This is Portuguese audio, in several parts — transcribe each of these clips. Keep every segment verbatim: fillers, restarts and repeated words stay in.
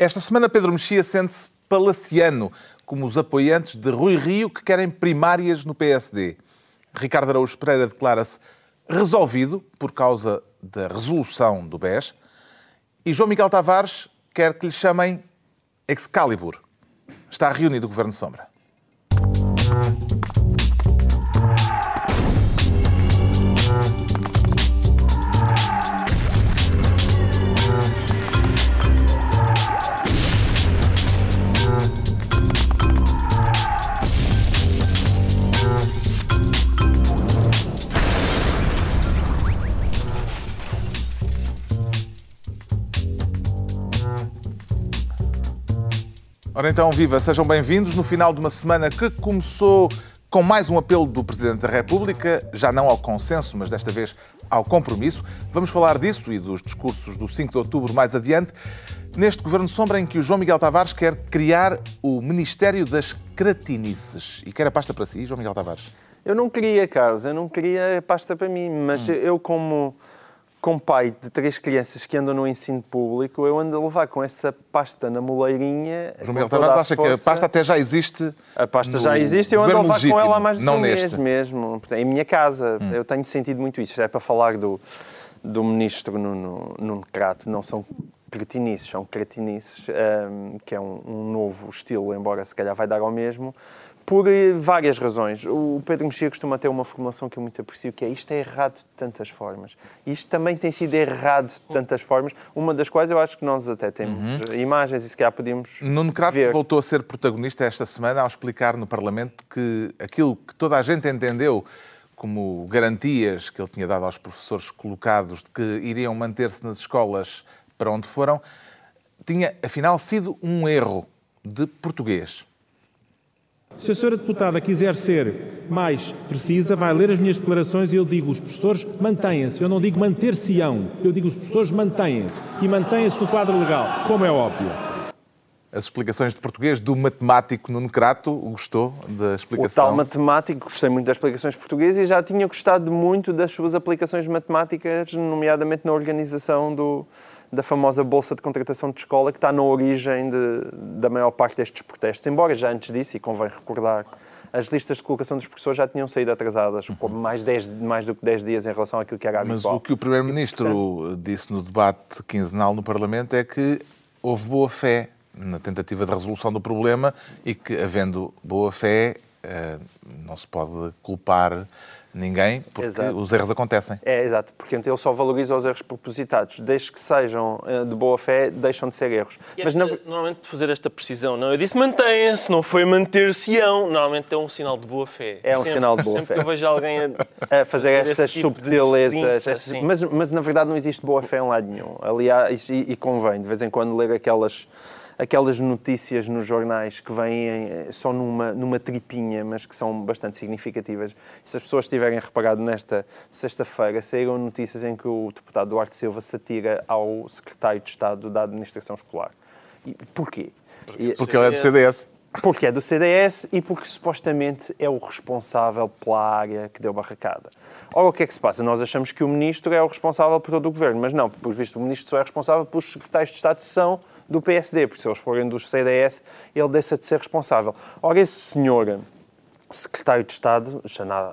Esta semana Pedro Mexia sente-se palaciano, como os apoiantes de Rui Rio que querem primárias no P S D. Ricardo Araújo Pereira declara-se resolvido por causa da resolução do B E S e João Miguel Tavares quer que lhe chamem Excalibur. Está reunido o Governo de Sombra. Ora então, viva, sejam bem-vindos no final de uma semana que começou com mais um apelo do Presidente da República, já não ao consenso, mas desta vez ao compromisso. Vamos falar disso e dos discursos do cinco de outubro mais adiante, neste Governo Sombra em que o João Miguel Tavares quer criar o Ministério das Cratinices. E quer a pasta para si, João Miguel Tavares? Eu não queria, Carlos, eu não queria a pasta para mim, mas hum. eu como... como pai de três crianças que andam no ensino público, eu ando a levar com essa pasta na moleirinha. João Miguel Tavares acha que a pasta até já existe? A pasta já existe, eu ando a levar com ela há mais de um mês mesmo. Em minha casa, hum. eu tenho sentido muito isto. É para falar do, do ministro Nuno, Nuno Crato, não são cretinices, são cretinices, um, que é um, um novo estilo, embora se calhar vai dar ao mesmo, por várias razões. O Pedro Mexia costuma ter uma formulação que eu muito aprecio, que é isto é errado de tantas formas. Isto também tem sido errado de tantas formas, uma das quais eu acho que nós até temos uhum. imagens e se calhar podemos ver. Nuno Crato voltou a ser protagonista esta semana ao explicar no Parlamento que aquilo que toda a gente entendeu como garantias que ele tinha dado aos professores colocados de que iriam manter-se nas escolas para onde foram, tinha afinal sido um erro de português. Se a senhora deputada quiser ser mais precisa, vai ler as minhas declarações e eu digo os professores mantêm-se. Eu não digo manter-se-ão, eu digo os professores mantêm-se. E mantêm-se no quadro legal, como é óbvio. As explicações de português do matemático Nuno Crato, gostou da explicação? O tal matemático, gostei muito das explicações portuguesas e já tinha gostado muito das suas aplicações matemáticas, nomeadamente na organização do... da famosa bolsa de contratação de escola que está na origem de, da maior parte destes protestos. Embora já antes disso, e convém recordar, as listas de colocação dos professores já tinham saído atrasadas, uhum. por mais, mais do que dez dias em relação àquilo que era habitual. Mas o que o Primeiro-Ministro e, portanto, disse no debate quinzenal no Parlamento é que houve boa fé na tentativa de resolução do problema e que, havendo boa fé, não se pode culpar ninguém, porque exato. os erros acontecem. É, exato, porque ele só valoriza os erros propositados. Desde que sejam de boa fé, deixam de ser erros. Esta, mas não... Normalmente fazer esta precisão, não? Eu disse mantém-se, não foi manter-se-ão. Normalmente é um sinal de boa fé. É um sempre, sinal de boa sempre fé. Sempre que eu vejo alguém a, a fazer estas tipo subtilezas. Assim. Mas, mas, na verdade, não existe boa fé em lado nenhum. Aliás, e, e convém, de vez em quando, ler aquelas... aquelas notícias nos jornais que vêm só numa, numa tripinha, mas que são bastante significativas. Se as pessoas tiverem reparado, nesta sexta-feira saíram notícias em que o deputado Duarte Silva se atira ao secretário de Estado da Administração Escolar. E porquê? Porque, porque ele é do C D S. Porque é do C D S e porque supostamente é o responsável pela área que deu barracada. Ora, o que é que se passa? Nós achamos que o ministro é o responsável por todo o governo, mas não, por visto, o ministro só é responsável pelos secretários de Estado são do P S D, porque se eles forem dos C D S, ele deixa de ser responsável. Ora, esse senhor secretário de Estado,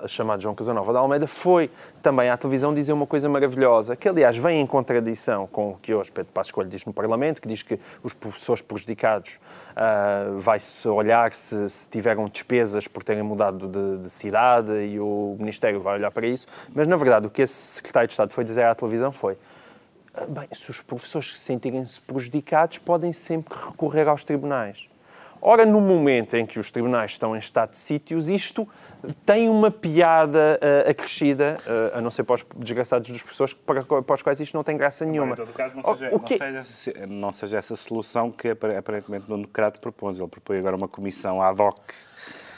chamado João Casanova da Almeida, foi também à televisão dizer uma coisa maravilhosa, que aliás vem em contradição com o que hoje Pedro Passos Coelho diz no Parlamento, que diz que os professores prejudicados uh, vai-se olhar se, se tiveram despesas por terem mudado de, de cidade e o Ministério vai olhar para isso, mas na verdade o que esse secretário de Estado foi dizer à televisão foi: bem, se os professores se sentirem-se prejudicados, podem sempre recorrer aos tribunais. Ora, no momento em que os tribunais estão em estado de sítios, isto tem uma piada uh, acrescida, uh, a não ser para os desgraçados dos professores, para, para os quais isto não tem graça nenhuma. Agora, em todo caso, não seja, o, o que... não seja, não seja essa solução que aparentemente o Crato propôs. Ele propõe agora uma comissão ad hoc.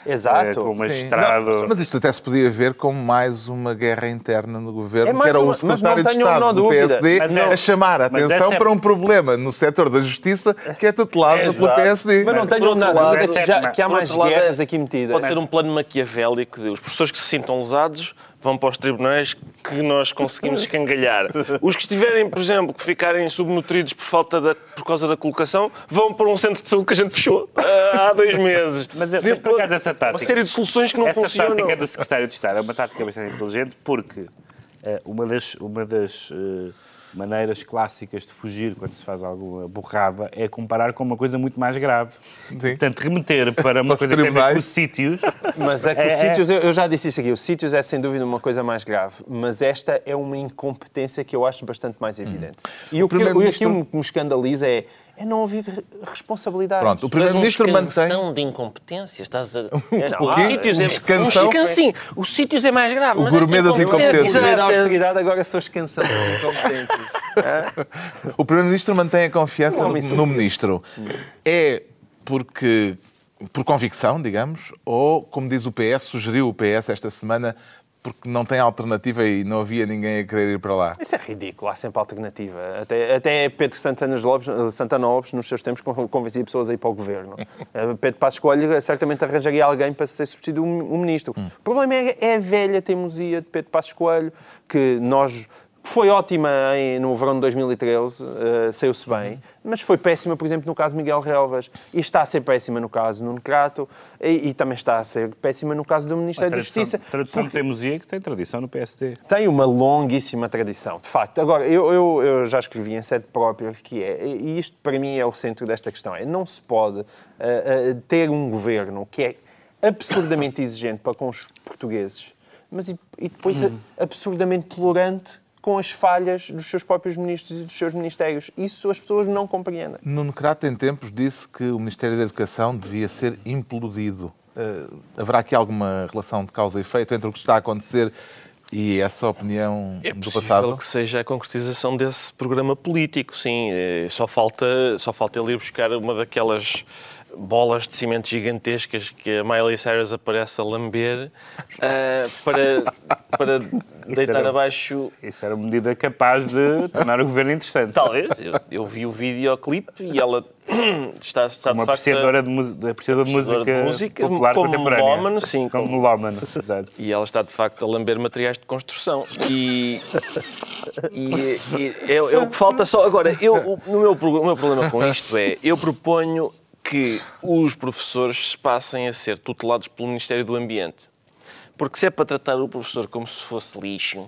Exato. É, com magistrado. Não, mas isto até se podia ver como mais uma guerra interna no governo, é que era uma, o secretário de Estado do P S D não, a chamar a atenção é... para um problema no setor da justiça que é tutelado é pelo P S D. Mas não tenho nada, já que há mais guerras aqui metidas. Pode ser um plano maquiavélico de os professores que se sintam lesados vão para os tribunais que nós conseguimos escangalhar. Os que estiverem, por exemplo, que ficarem subnutridos por, falta da, por causa da colocação, vão para um centro de saúde que a gente fechou uh, há dois meses. Mas, eu, mas por acaso essa tática... Uma série de soluções que não essa funcionam. Essa tática é do secretário de Estado. É uma tática bastante inteligente porque uh, uma das, uma das uh, maneiras clássicas de fugir quando se faz alguma borrada é comparar com uma coisa muito mais grave. Sim. Portanto, remeter para uma coisa que tem a ver com os sítios... Mas é que é, os sítios, eu já disse isso aqui, os sítios é sem dúvida uma coisa mais grave, mas esta é uma incompetência que eu acho bastante mais evidente. Hum. E o, o que, ministro... o que me escandaliza é é não haver responsabilidades. Pronto, o primeiro-ministro mantém... Mas uma escansão de incompetência. Estás a... Um sítios é... escansão? Um sim. Os sítios é mais grave. O mas gourmet das incompetências. O gourmet da austeridade agora sou escansão de incompetências. O primeiro-ministro mantém a confiança não, no, no ministro. É porque... Por convicção, digamos, ou, como diz o P S, sugeriu o P S esta semana... porque não tem alternativa e não havia ninguém a querer ir para lá. Isso é ridículo, há sempre alternativa. Até, até Pedro Santana Lopes, Santana Lopes, nos seus tempos, convencia pessoas a ir para o governo. Pedro Passos Coelho certamente arranjaria alguém para ser substituído um ministro. Hum. O problema é, é a velha teimosia de Pedro Passos Coelho, que nós... Foi ótima em, no verão de dois mil e treze, uh, saiu-se bem, uhum. mas foi péssima, por exemplo, no caso de Miguel Relvas, e está a ser péssima no caso de Nuno Crato, e, e também está a ser péssima no caso do Ministério da Justiça. Tradução de teimosia que tem tradição no P S D. Tem uma longuíssima tradição, de facto. Agora, eu, eu, eu já escrevi em sede própria que é, e isto para mim é o centro desta questão, é não se pode uh, uh, ter um governo que é absurdamente exigente para com os portugueses, mas e, e depois uhum. absurdamente tolerante com as falhas dos seus próprios ministros e dos seus ministérios. Isso as pessoas não compreendem. Nuno Crato, em tempos, disse que o Ministério da Educação devia ser implodido. Uh, haverá aqui alguma relação de causa e efeito entre o que está a acontecer e essa opinião é do passado? É que seja a concretização desse programa político, sim. Só falta, só falta ele ir buscar uma daquelas... bolas de cimento gigantescas que a Miley Cyrus aparece a lamber uh, para, para deitar era, abaixo... Isso era uma medida capaz de tornar o governo interessante. Talvez. Eu, eu vi o videoclipe e ela está, está uma de facto... Apreciadora de, apreciadora, apreciadora de música, de música popular como contemporânea. Como melómano, sim. Como melómano, exato. E ela está, de facto, a lamber materiais de construção. E, e, e é, é o que falta só... Agora, eu, o, meu, o meu problema com isto é, eu proponho... que os professores passem a ser tutelados pelo Ministério do Ambiente. Porque se é para tratar o professor como se fosse lixo,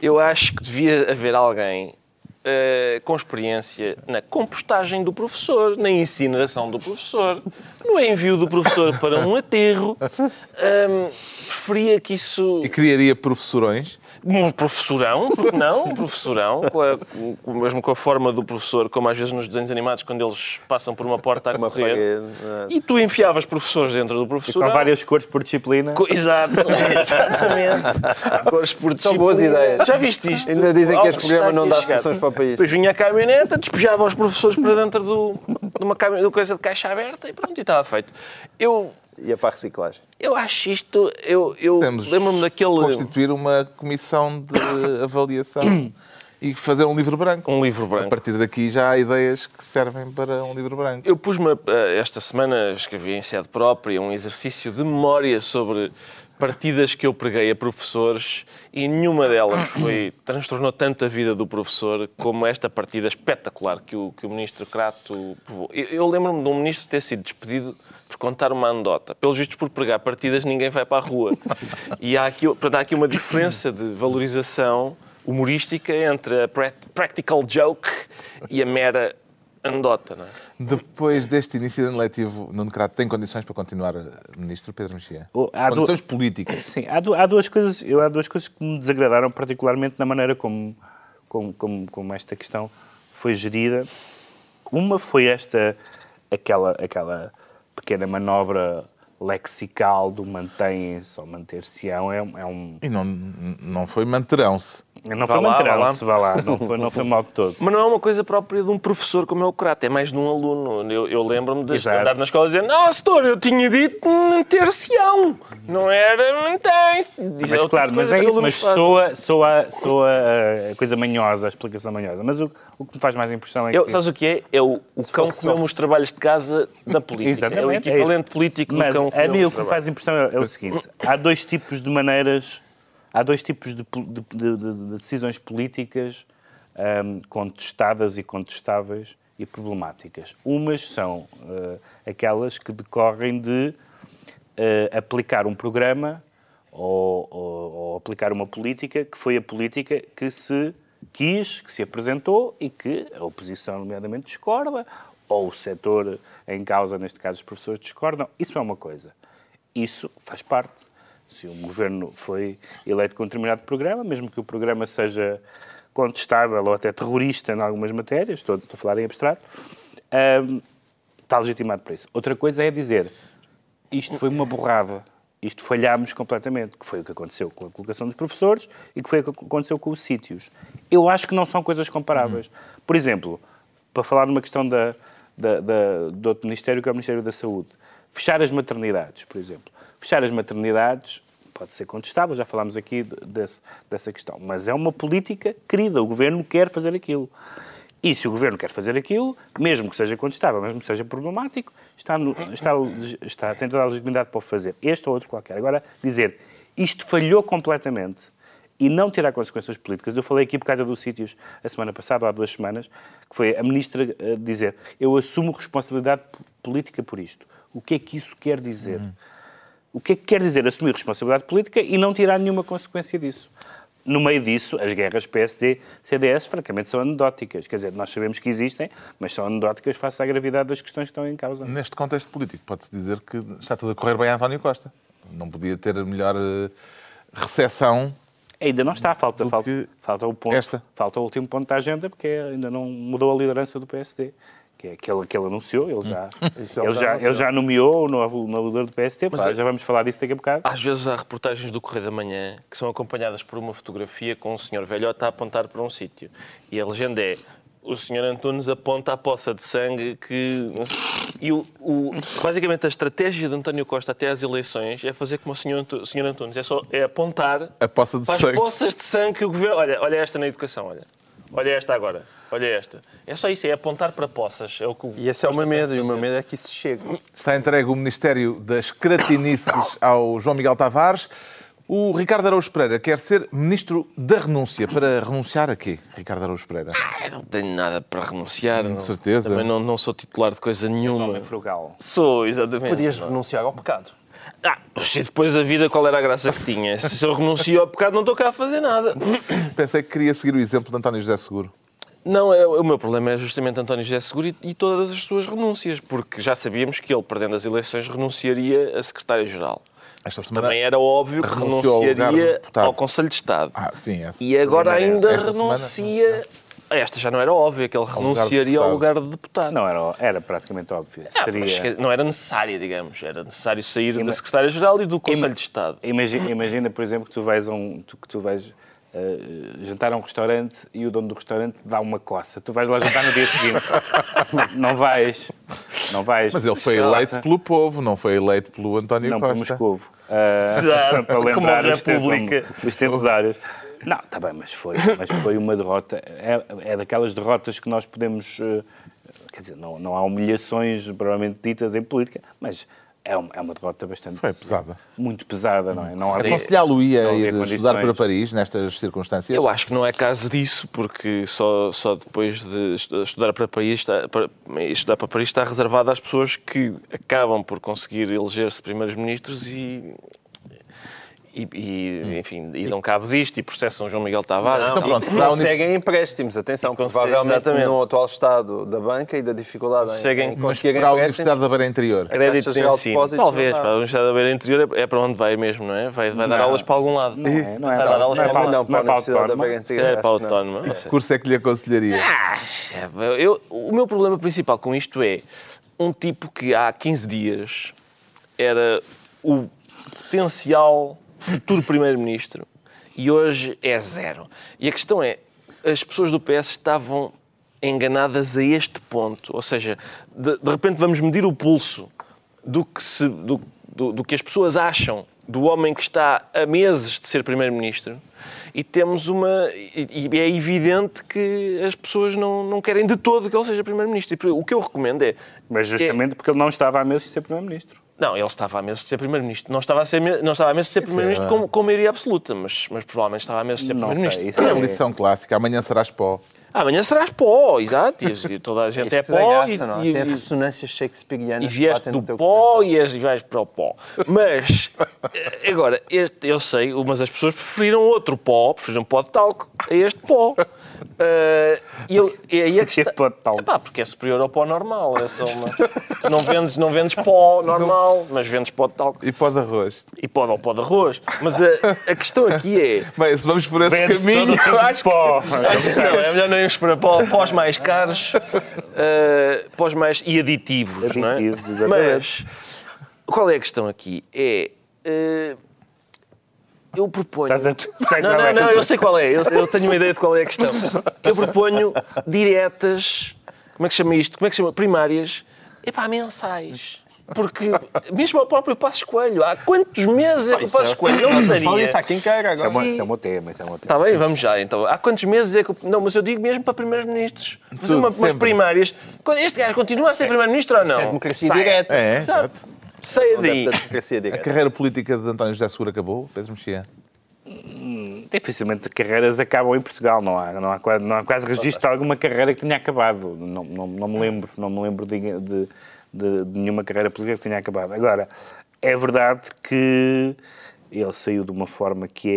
eu acho que devia haver alguém uh, com experiência na compostagem do professor, na incineração do professor, no envio do professor para um aterro. Um, preferia que isso... E criaria professorões? Um professorão, porque não? Um professorão, com a, com, mesmo com a forma do professor, como às vezes nos desenhos animados, quando eles passam por uma porta a correr. E tu enfiavas professores dentro do professorão. E com várias cores por disciplina. Co Exato, exatamente. Cores por disciplina. São boas ideias. Já viste isto? Ainda dizem que este programa não dá soluções para o país. Depois vinha a caminhoneta, despejava os professores para dentro do, de uma caminhoneta, coisa de caixa aberta e pronto, e estava feito. Eu... E é para a reciclagem. Eu acho isto... Eu, eu lembro-me daquele... constituir uma comissão de avaliação e fazer um livro branco. Um livro branco. A partir daqui já há ideias que servem para um livro branco. Eu pus-me... Esta semana escrevi em sede própria um exercício de memória sobre partidas que eu preguei a professores e nenhuma delas foi, transtornou tanto a vida do professor como esta partida espetacular que o, que o ministro Crato provou. Eu, eu lembro-me de um ministro ter sido despedido por contar uma anedota. Pelos vistos, por pregar partidas, ninguém vai para a rua. E há aqui, há aqui uma diferença de valorização humorística entre a practical joke e a mera anedota, não é? Depois deste início de ano letivo, Nuno Crato tem condições para continuar ministro, Pedro Mexia? Oh, condições do... políticas. Sim, há, do, há, duas coisas, eu, há duas coisas que me desagradaram, particularmente na maneira como, como, como, como esta questão foi gerida. Uma foi esta, aquela... aquela pequena manobra lexical do mantém-se ou manter-se-ão é, é um... E não, não foi manterão-se. Não foi manterão-se, vá lá. Não foi, não foi mal de todo. Mas não é uma coisa própria de um professor como é o Crato, é mais de um aluno. Eu, eu lembro-me de Exato. andar na escola e dizer não, setor, eu tinha dito manter-se-ão. Não era mantém-se. Mas claro, mas, é isso, mas soa, soa, soa a coisa manhosa, a explicação manhosa. Mas o, o que me faz mais impressão é eu, que... Sabes o que é? É o, o cão que comeu os trabalhos de casa da política. Exatamente. É o equivalente é político do cão. A mim o que me faz impressão é o seguinte, há dois tipos de maneiras, Há dois tipos de, de, de, de decisões políticas um, contestadas e contestáveis e problemáticas. Umas são uh, aquelas que decorrem de uh, aplicar um programa ou, ou, ou aplicar uma política que foi a política que se quis, que se apresentou e que a oposição, nomeadamente, discorda, ou o setor em causa, neste caso os professores, discordam. Isso é uma coisa. Isso faz parte. Se um governo foi eleito com um determinado programa, mesmo que o programa seja contestável ou até terrorista em algumas matérias, estou, estou a falar em abstrato, um, está legitimado para isso. Outra coisa é dizer, isto foi uma borrada, isto falhámos completamente, que foi o que aconteceu com a colocação dos professores e que foi o que aconteceu com os sítios. Eu acho que não são coisas comparáveis. Por exemplo, para falar numa questão da, da, da, do outro Ministério, que é o Ministério da Saúde, fechar as maternidades, por exemplo. Fechar as maternidades pode ser contestável, já falámos aqui desse, dessa questão, mas é uma política querida, o Governo quer fazer aquilo. E se o Governo quer fazer aquilo, mesmo que seja contestável, mesmo que seja problemático, está, no, está, está tem toda a legitimidade para o fazer, este ou outro qualquer. Agora, dizer, isto falhou completamente e não tirar consequências políticas. Eu falei aqui por causa dos sítios, a semana passada, há duas semanas, que foi a Ministra dizer, eu assumo responsabilidade política por isto. O que é que isso quer dizer? Uhum. O que é que quer dizer assumir responsabilidade política e não tirar nenhuma consequência disso? No meio disso, as guerras P S D, C D S, francamente, são anedóticas. Quer dizer, nós sabemos que existem, mas são anedóticas face à gravidade das questões que estão em causa. Neste contexto político, pode-se dizer que está tudo a correr bem a António Costa. Não podia ter a melhor recessão. Ainda não está, falta, falta, falta, o ponto, falta o último ponto da agenda, porque ainda não mudou a liderança do P S D. Que, é, que, ele, que ele anunciou, ele já, ele já, ele já nomeou o novo, novo líder do P S D, claro, já vamos falar disso daqui a bocado. Às vezes há reportagens do Correio da Manhã que são acompanhadas por uma fotografia com um senhor velhote a apontar para um sítio. E a legenda é, o senhor Antunes aponta a poça de sangue que... E o, o, basicamente a estratégia de António Costa até às eleições é fazer como o senhor, o senhor Antunes, é, só, é apontar a poça de para sangue. As poças de sangue que o governo... Olha, olha esta na educação, olha. Olha esta agora, olha esta. É só isso, é apontar para poças. É o que e esse é o meu medo, e o meu medo é que isso chegue. Está entregue o Ministério das Cratinices ao João Miguel Tavares. O Ricardo Araújo Pereira quer ser Ministro da Renúncia. Para renunciar a quê, Ricardo Araújo Pereira? Ah, eu não tenho nada para renunciar. Com certeza. Também não, não sou titular de coisa nenhuma. Homem frugal. Sou, exatamente. Podias renunciar ao pecado. Ah, e depois a vida, qual era a graça que tinha? Se eu renuncio ao pecado, não estou cá a fazer nada. Pensei que queria seguir o exemplo de António José Seguro. Não, é, o meu problema é justamente António José Seguro e, e todas as suas renúncias, porque já sabíamos que ele, perdendo as eleições, renunciaria a secretário-geral. Esta semana também era óbvio que renunciaria ao, ao Conselho de Estado. Ah, sim, essa e agora ainda esta renuncia... Semana... Esta já não era óbvia, que ele renunciaria ao lugar de deputado. Não, era, era praticamente óbvio. Ah, seria... Não era necessário, digamos. Era necessário sair Ima... da Secretaria-Geral e do Conselho Ima... de Estado. Imagina, imagina, por exemplo, que tu vais, a um, tu, que tu vais uh, jantar a um restaurante e o dono do restaurante dá uma coça. Tu vais lá jantar no dia seguinte. Não vais. Não vais. Mas ele foi eleito Nossa. pelo povo, não foi eleito pelo António não, Costa. Não, pelo Moscovo. Uh, para lembrar os tempos áreas. Não, está bem, mas foi, mas foi uma derrota. É, é daquelas derrotas que nós podemos... Quer dizer, não, não há humilhações, provavelmente, ditas em política, mas é uma, é uma derrota bastante... Foi pesada. Muito pesada, não é? Não há... Aconselhá-lo a ir estudar para Paris, nestas circunstâncias? Eu acho que não é caso disso, porque só, só depois de estudar para Paris, está, para, estudar para Paris está reservado às pessoas que acabam por conseguir eleger-se primeiros ministros e... E, e, enfim, e dão cabo disto e processam João Miguel Tavares. Não, então, pronto, conseguem empréstimos, atenção, consegue, provavelmente exatamente. no atual estado da banca e da dificuldade conseguem, em conseguir para a Universidade da Beira Interior. Crédito de ensino. De Talvez, para a Universidade da Beira Interior é para onde vai mesmo, não é? Vai, vai não. dar aulas para algum lado. Não é, não é, vai dar aulas não, para, não, para, não, para, não, para a Universidade da Beira Interior. É para a Autónoma. Que curso é que lhe aconselharia? Ah, eu, o meu problema principal com isto é um tipo que há quinze dias era o potencial... futuro primeiro-ministro, e hoje é zero. E a questão é, as pessoas do P S estavam enganadas a este ponto, ou seja, de, de repente vamos medir o pulso do que, se, do, do, do que as pessoas acham do homem que está a meses de ser primeiro-ministro, e temos uma... E, e é evidente que as pessoas não, não querem de todo que ele seja primeiro-ministro. O que eu recomendo é... Mas justamente é, porque ele não estava a meses de ser primeiro-ministro. Não, ele estava a meses de ser Primeiro-Ministro. Não estava a, ser, não estava a meses de ser Primeiro-Ministro é... com, com maioria absoluta, mas, mas provavelmente estava a meses de ser Primeiro-Ministro. Isso é uma lição clássica. Amanhã serás pó. Amanhã serás pó, exato. E toda a gente é pó. Graça, e, e, e tem ressonâncias shakespearianas. E vieste do pó e, as, e vais para o pó. Mas, agora, este, eu sei, mas as pessoas preferiram outro pó, preferiram pó de talco a este pó. Uh, ele, ele é que está... Epá, porque é superior ao pó normal. É só uma... tu não vendes, não vendes pó normal, mas vendes pó de talco. E pó de arroz. E pó de, pó de arroz. Mas a, a questão aqui é... Bem, se vamos por esse caminho, eu tipo acho pó, que... Não, é melhor não irmos para pó, pós mais caros, uh, pós mais... e aditivos, aditivos não é? Exatamente. Mas qual é a questão aqui? É... Uh... Eu proponho... Não, não, não, eu sei qual é. Eu, eu tenho uma ideia de qual é a questão. Eu proponho diretas... Como é que chama isto? Como é que chama? Primárias. Epá, mensais. Porque mesmo ao próprio Passos Coelho, há quantos meses é que o Passos Coelho não votaria? Fala isso a quem quer agora. Isso é, isso é um tema, isso é um tema. Está bem, vamos já então. Há quantos meses é que... Não, mas eu digo mesmo para primeiros-ministros. Fazer uma, umas primárias. Este gajo continua a ser primeiro-ministro ou não? É democracia direta. É, exato. Saia daí. A carreira política de António José Seguro acabou, Pedro Mexia? Hum, dificilmente carreiras acabam em Portugal, não há, não há, quase, não há quase registro de alguma carreira que tenha acabado. Não, não, não me lembro, não me lembro de, de, de, de nenhuma carreira política que tenha acabado. Agora, é verdade que ele saiu de uma forma que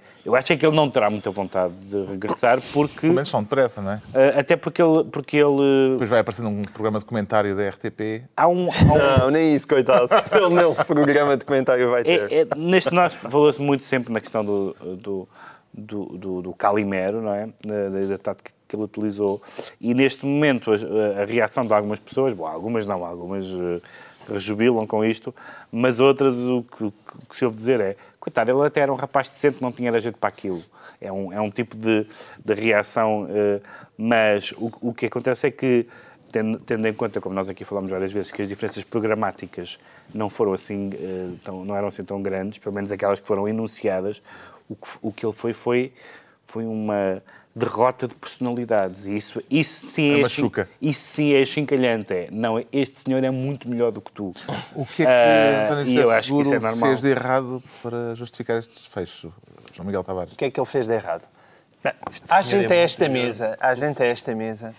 é... Eu acho que ele não terá muita vontade de regressar porque... Pelo menos são depressa, não é? Até porque ele... porque ele... Depois vai aparecer num programa de comentário da R T P. Há um... Há um... Não, nem isso, coitado. Ele não, programa de comentário vai ter. É, é, neste nós falou-se muito sempre na questão do, do, do, do, do calimero, não é? Da, da tática que ele utilizou. E neste momento a, a reação de algumas pessoas, bom, algumas não, algumas uh, rejubilam com isto, mas outras o que, que se ouve dizer é... Coitado, ele até era um rapaz decente, não tinha jeito para aquilo. É um, é um tipo de, de reação, uh, mas o, o que acontece é que, tendo, tendo em conta, como nós aqui falámos várias vezes, que as diferenças programáticas não foram assim, uh, tão, não eram assim tão grandes, pelo menos aquelas que foram enunciadas, o que, o que ele foi, foi, foi uma derrota de personalidades. E isso, isso sim é, é assim, isso sim é achincalhante. É. Não, este senhor é muito melhor do que tu. O que é que uh, António José Seguro é fez de errado para justificar este desfecho, João Miguel Tavares? O que é que ele fez de errado? Há gente a esta mesa, há gente a esta mesa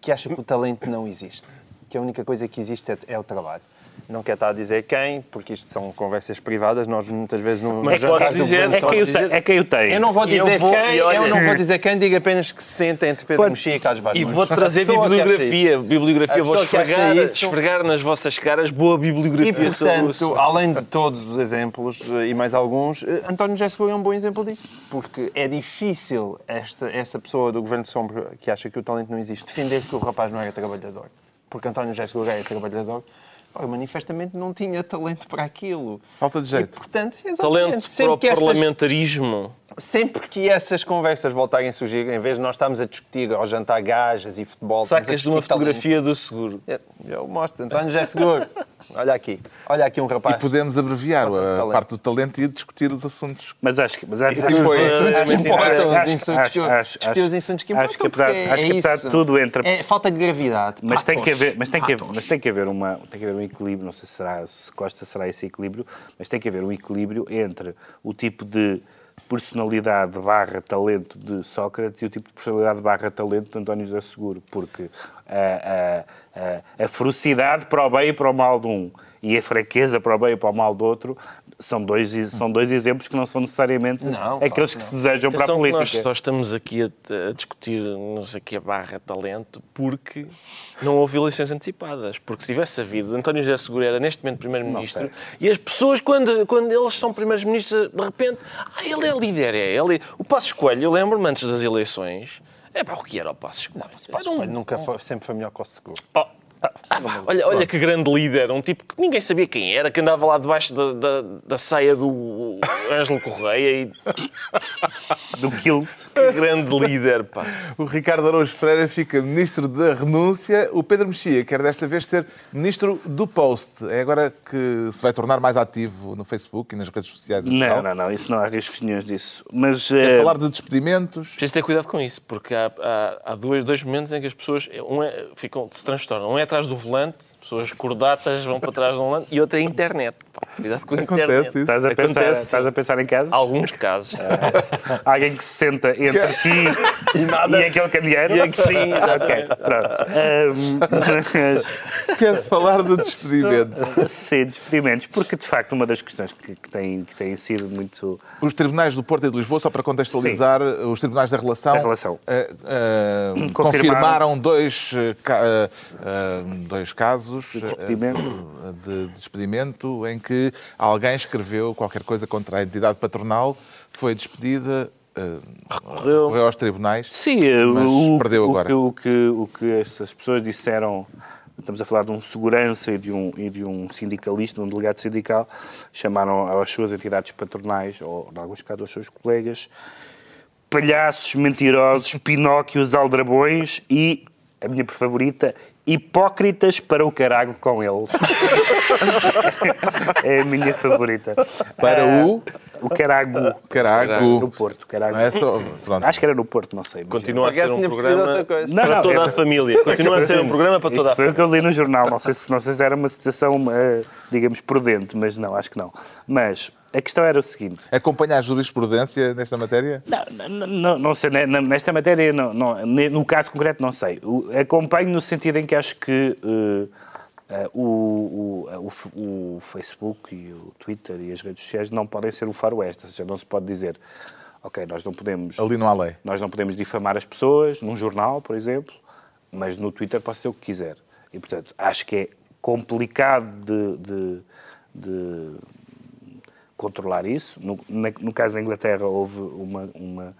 que acha que o talento não existe, que a única coisa que existe é, é o trabalho. Não quer estar a dizer quem, porque isto são conversas privadas, nós muitas vezes não... Mas é, podes dizer, é, quem dizer. Te, é quem eu tenho. Eu não vou dizer eu vou, quem, eu, eu não vou dizer quem, digo apenas que se senta entre Pedro Mexia e Carlos Vargas. E vou trazer bibliografia, bibliografia, vou esfregar, esfregar nas vossas caras boa bibliografia. E, portanto, além de todos os exemplos, e mais alguns, António José Seguro é um bom exemplo disso, porque é difícil esta, essa pessoa do Governo de Sombra, que acha que o talento não existe, defender que o rapaz não era trabalhador, porque António José Seguro é trabalhador. Eu manifestamente não tinha talento para aquilo. Falta de jeito. E, portanto, talento para o parlamentarismo. Essas, sempre que essas conversas voltarem a surgir, em vez de nós estarmos a discutir ao jantar gajas e futebol... Sacas de uma fotografia do Seguro. Eu, eu mostro. António José Seguro. Olha aqui. Olha aqui um rapaz. E podemos abreviar a, a parte do talento e discutir os assuntos. Mas acho que... Mas acho que discutir os assuntos que importam. Acho que apesar de tudo entra... Falta de gravidade. Mas tem que haver uma... equilíbrio, não sei se, será, se Costa será esse equilíbrio, mas tem que haver um equilíbrio entre o tipo de personalidade barra talento de Sócrates e o tipo de personalidade barra talento de António José Seguro, porque a, a, a, a ferocidade para o bem e para o mal de um e a fraqueza para o bem e para o mal do outro são dois, são dois exemplos que não são necessariamente não, aqueles que não se desejam atenção para a política. Nós só estamos aqui a, a discutir, não sei que a barra talento, porque não houve eleições antecipadas. Porque se tivesse havido, António José Seguro era neste momento primeiro-ministro e as pessoas, quando, quando eles são primeiros-ministros, de repente, ah, ele é líder, é ele. O Passos Coelho, eu lembro-me antes das eleições, é pá, o que era o Passos Coelho? Não, mas o Passos Coelho um... nunca foi, sempre foi melhor que o Seguro. Oh. Ah, olha, olha que grande líder, um tipo que ninguém sabia quem era, que andava lá debaixo da, da, da saia do o Ângelo Correia e do Kilt. Que grande líder, pá. O Ricardo Araújo Pereira fica ministro da renúncia. O Pedro Mexia quer desta vez ser ministro do post. É agora que se vai tornar mais ativo no Facebook e nas redes sociais? Não, não, não. Isso não há riscos nenhum disso. Mas, quer é... falar de despedimentos? Preciso ter cuidado com isso, porque há, há, há dois, dois momentos em que as pessoas um é, ficam, se transtornam. Um é atrás do volante, pessoas cordatas vão para trás de um lado, e outra é a internet. Pá, cuidado com a internet. Isso. Estás a, acontece, pensar, estás a pensar em casos? Alguns casos. Ah, alguém que se senta entre ti e, nada. e aquele candeeiro? E aqui, sim, ok, pronto. Um, Quero falar de despedimentos. Sim, despedimentos, porque de facto uma das questões que, que, têm, que têm sido muito... Os tribunais do Porto e de Lisboa, só para contextualizar, sim. Os tribunais da relação, da relação. Uh, uh, confirmaram. confirmaram dois, uh, uh, dois casos De despedimento. de despedimento em que alguém escreveu qualquer coisa contra a entidade patronal, foi despedida, recorreu, recorreu aos tribunais, sim, mas o, perdeu o, agora. O que, o que estas pessoas disseram, estamos a falar de um segurança e de um, e de um sindicalista, de um delegado sindical, chamaram às suas entidades patronais, ou em alguns casos aos seus colegas, palhaços, mentirosos, pinóquios, aldrabões e, a minha favorita, hipócritas para o caralho com eles. É a minha favorita. Para o? O carago. Carago. No Porto. Carago. É só... Acho que era no Porto, não sei. Continua a ser um programa para não, toda a família. Continua a ser um programa para toda a família. Foi o que eu li no jornal. Não sei se, não sei se era uma citação, digamos, prudente, mas não, acho que não. Mas... a questão era o seguinte... Acompanhar a jurisprudência nesta matéria? Não, não, não, não sei. Nesta matéria, não, não, no caso concreto, não sei. Acompanho no sentido em que acho que uh, uh, o, o, o Facebook e o Twitter e as redes sociais não podem ser o faroeste. Ou seja, não se pode dizer... Ok, nós não podemos... Ali não há lei. Nós não podemos difamar as pessoas, num jornal, por exemplo, mas no Twitter pode ser o que quiser. E, portanto, acho que é complicado de... de, de controlar isso. No, na, no caso da Inglaterra houve uma, uma,